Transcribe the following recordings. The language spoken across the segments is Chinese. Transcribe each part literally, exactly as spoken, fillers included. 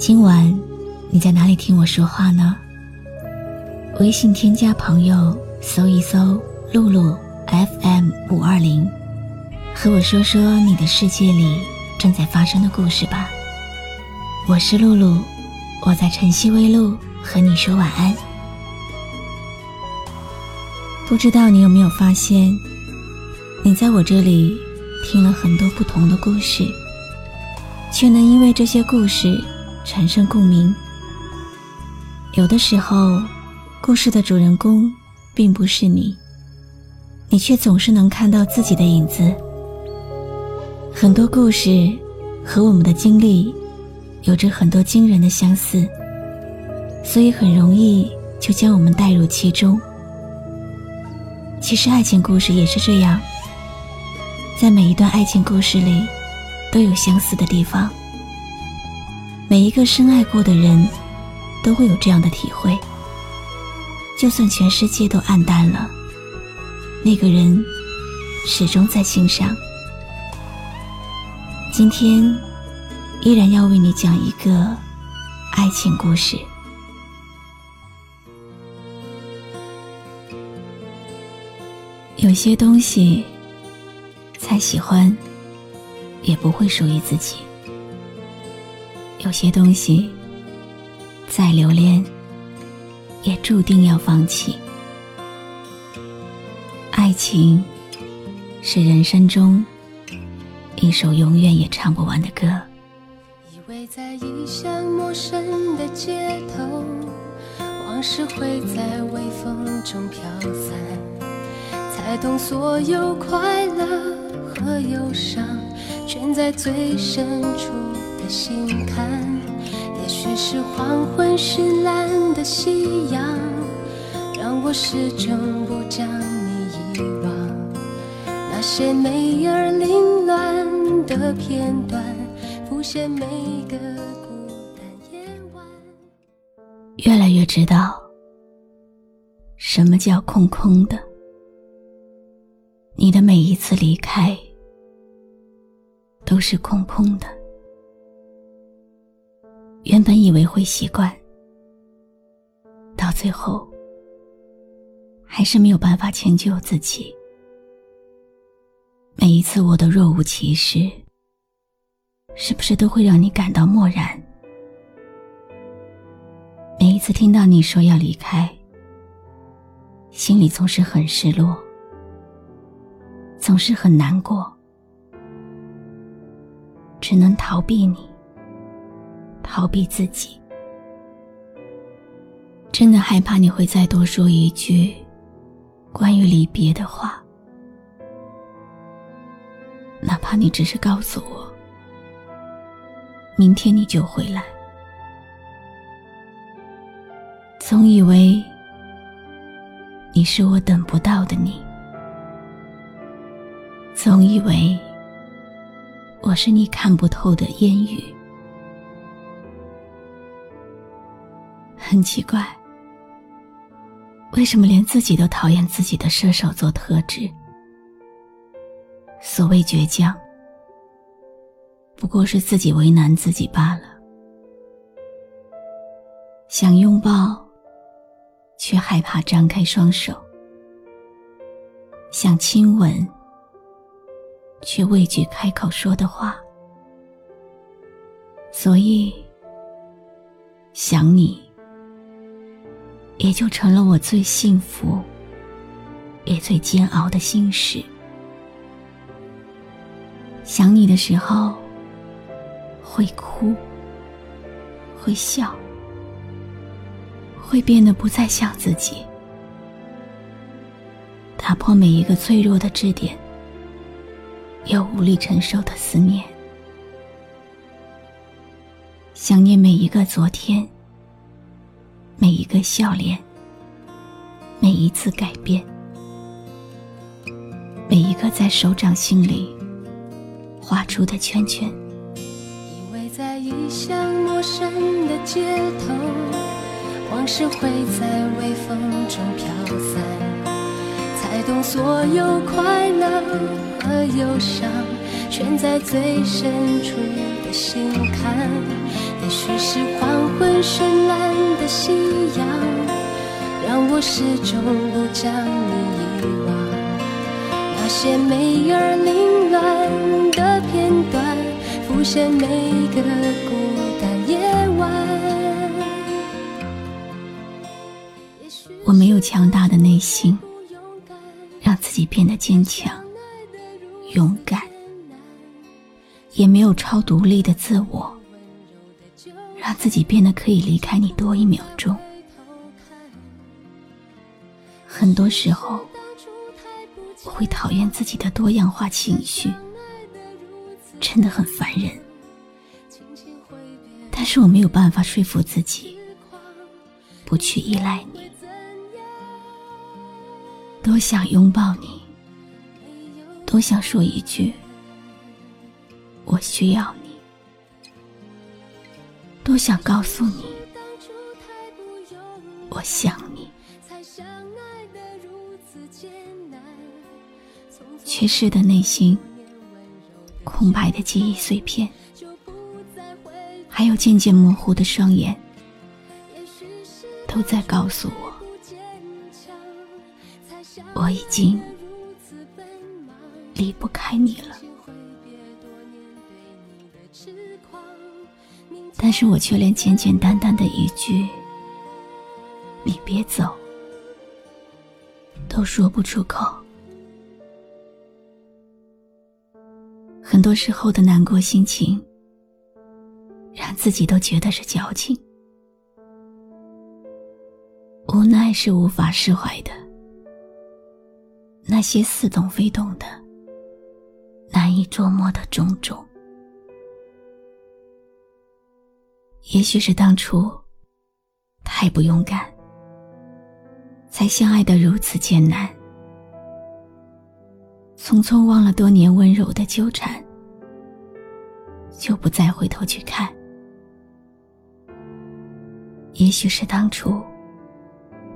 今晚你在哪里听我说话呢？微信添加朋友，搜一搜露露 F M 五二零， 和我说说你的世界里正在发生的故事吧。我是露露，我在晨曦微露和你说晚安。不知道你有没有发现，你在我这里听了很多不同的故事，却能因为这些故事产生共鸣。有的时候故事的主人公并不是你，你却总是能看到自己的影子。很多故事和我们的经历有着很多惊人的相似，所以很容易就将我们带入其中。其实爱情故事也是这样，在每一段爱情故事里都有相似的地方，每一个深爱过的人都会有这样的体会。就算全世界都暗淡了，那个人始终在心上。今天依然要为你讲一个爱情故事。有些东西再喜欢也不会属于自己，有些东西再留恋也注定要放弃。爱情是人生中一首永远也唱不完的歌。依偎在异乡陌生的街头，往事会在微风中飘散，才懂所有快乐和忧伤全在最深处的心坎。也许是黄昏绚烂的夕阳，让我始终不将你遗忘。那些美而凌乱的片段，浮现每个孤单夜晚。越来越知道什么叫空空的，你的每一次离开都是空空的。原本以为会习惯，到最后还是没有办法迁就自己。每一次我的若无其事，是不是都会让你感到漠然？每一次听到你说要离开，心里总是很失落，总是很难过，只能逃避你，逃避自己。真的害怕你会再多说一句关于离别的话，哪怕你只是告诉我明天你就回来。总以为你是我等不到的你，总以为我是你看不透的烟雨。很奇怪，为什么连自己都讨厌自己的射手座特质？所谓倔强，不过是自己为难自己罢了。想拥抱，却害怕张开双手；想亲吻，却畏惧开口说的话。所以，想你也就成了我最幸福也最煎熬的心事。想你的时候会哭，会笑，会变得不再像自己，打破每一个脆弱的支点，又无力承受的思念。想念每一个昨天，每一个笑脸，每一次改变，每一个在手掌心里画出的圈圈。依偎在异乡陌生的街头，往事会在微风中飘散，才懂所有快乐和忧伤全在最深处的心坎。也许是黄昏绚烂的夕阳，让我始终不将你遗忘。那些美而凌乱的片段，浮现每个孤单夜晚。我没有强大的内心，让自己变得坚强勇敢，也没有超独立的自我，让自己变得可以离开你多一秒钟。很多时候我会讨厌自己的多样化情绪，真的很烦人，但是我没有办法说服自己不去依赖你。多想拥抱你，多想说一句我需要你，多想告诉你我想你。缺失的内心，空白的记忆碎片，还有渐渐模糊的双眼，都在告诉我，我已经离不开你了。但是我却连简简单单的一句你别走都说不出口。很多时候的难过心情，让自己都觉得是矫情，无奈是无法释怀的，那些似懂非懂的难以捉摸的种种。也许是当初太不勇敢，才相爱得如此艰难，匆匆忘了多年温柔的纠缠，就不再回头去看。也许是当初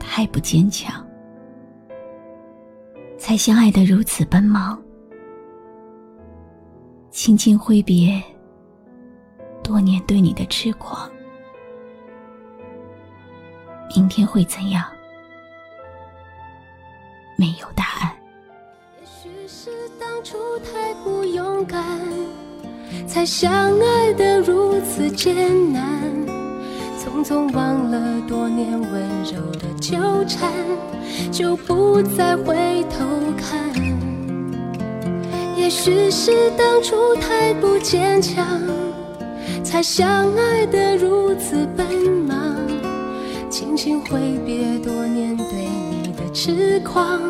太不坚强，才相爱得如此奔忙，轻轻挥别多年对你的痴狂。明天会怎样？没有答案。也许是当初太不勇敢，才相爱得如此艰难，匆匆忘了多年温柔的纠缠，就不再回头看。也许是当初太不坚强，才相爱得如此奔忙，轻轻挥别多年对你的痴狂。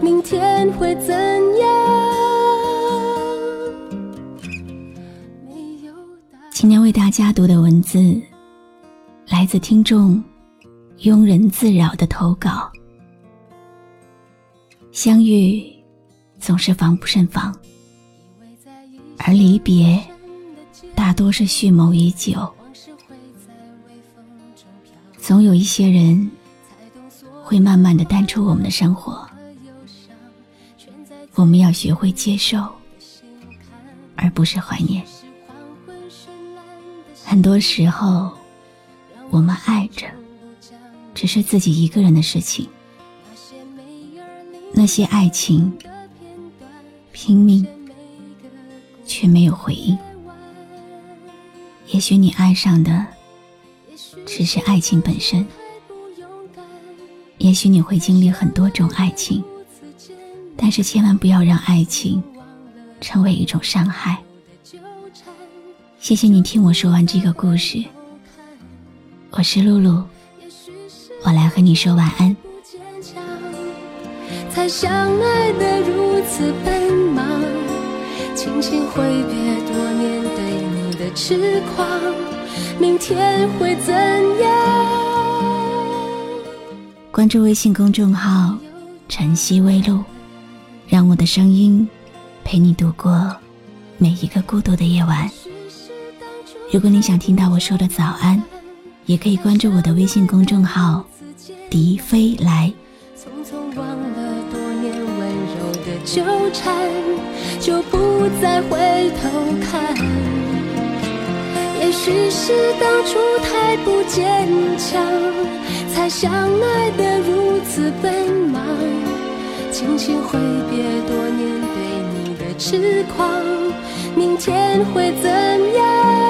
明天会怎样？今天为大家读的文字来自听众庸人自扰的投稿。相遇总是防不胜防，而离别大多是蓄谋已久。总有一些人会慢慢地淡出我们的生活，我们要学会接受，而不是怀念。很多时候我们爱着只是自己一个人的事情，那些爱情拼命却没有回应。也许你爱上的只是爱情本身，也许你会经历很多种爱情，但是千万不要让爱情成为一种伤害。谢谢你听我说完这个故事，我是露露，我来和你说晚安。才相爱得如此奔忙，轻轻挥别多年对你的痴狂。明天会怎样？关注微信公众号晨曦微露，让我的声音陪你度过每一个孤独的夜晚。如果你想听到我说的早安，也可以关注我的微信公众号迪飞来。匆匆忘了多年温柔的纠缠，就不再回头看。也许是当初太不坚强，才相爱得如此奔忙。轻轻挥别多年对你的痴狂，明天会怎样？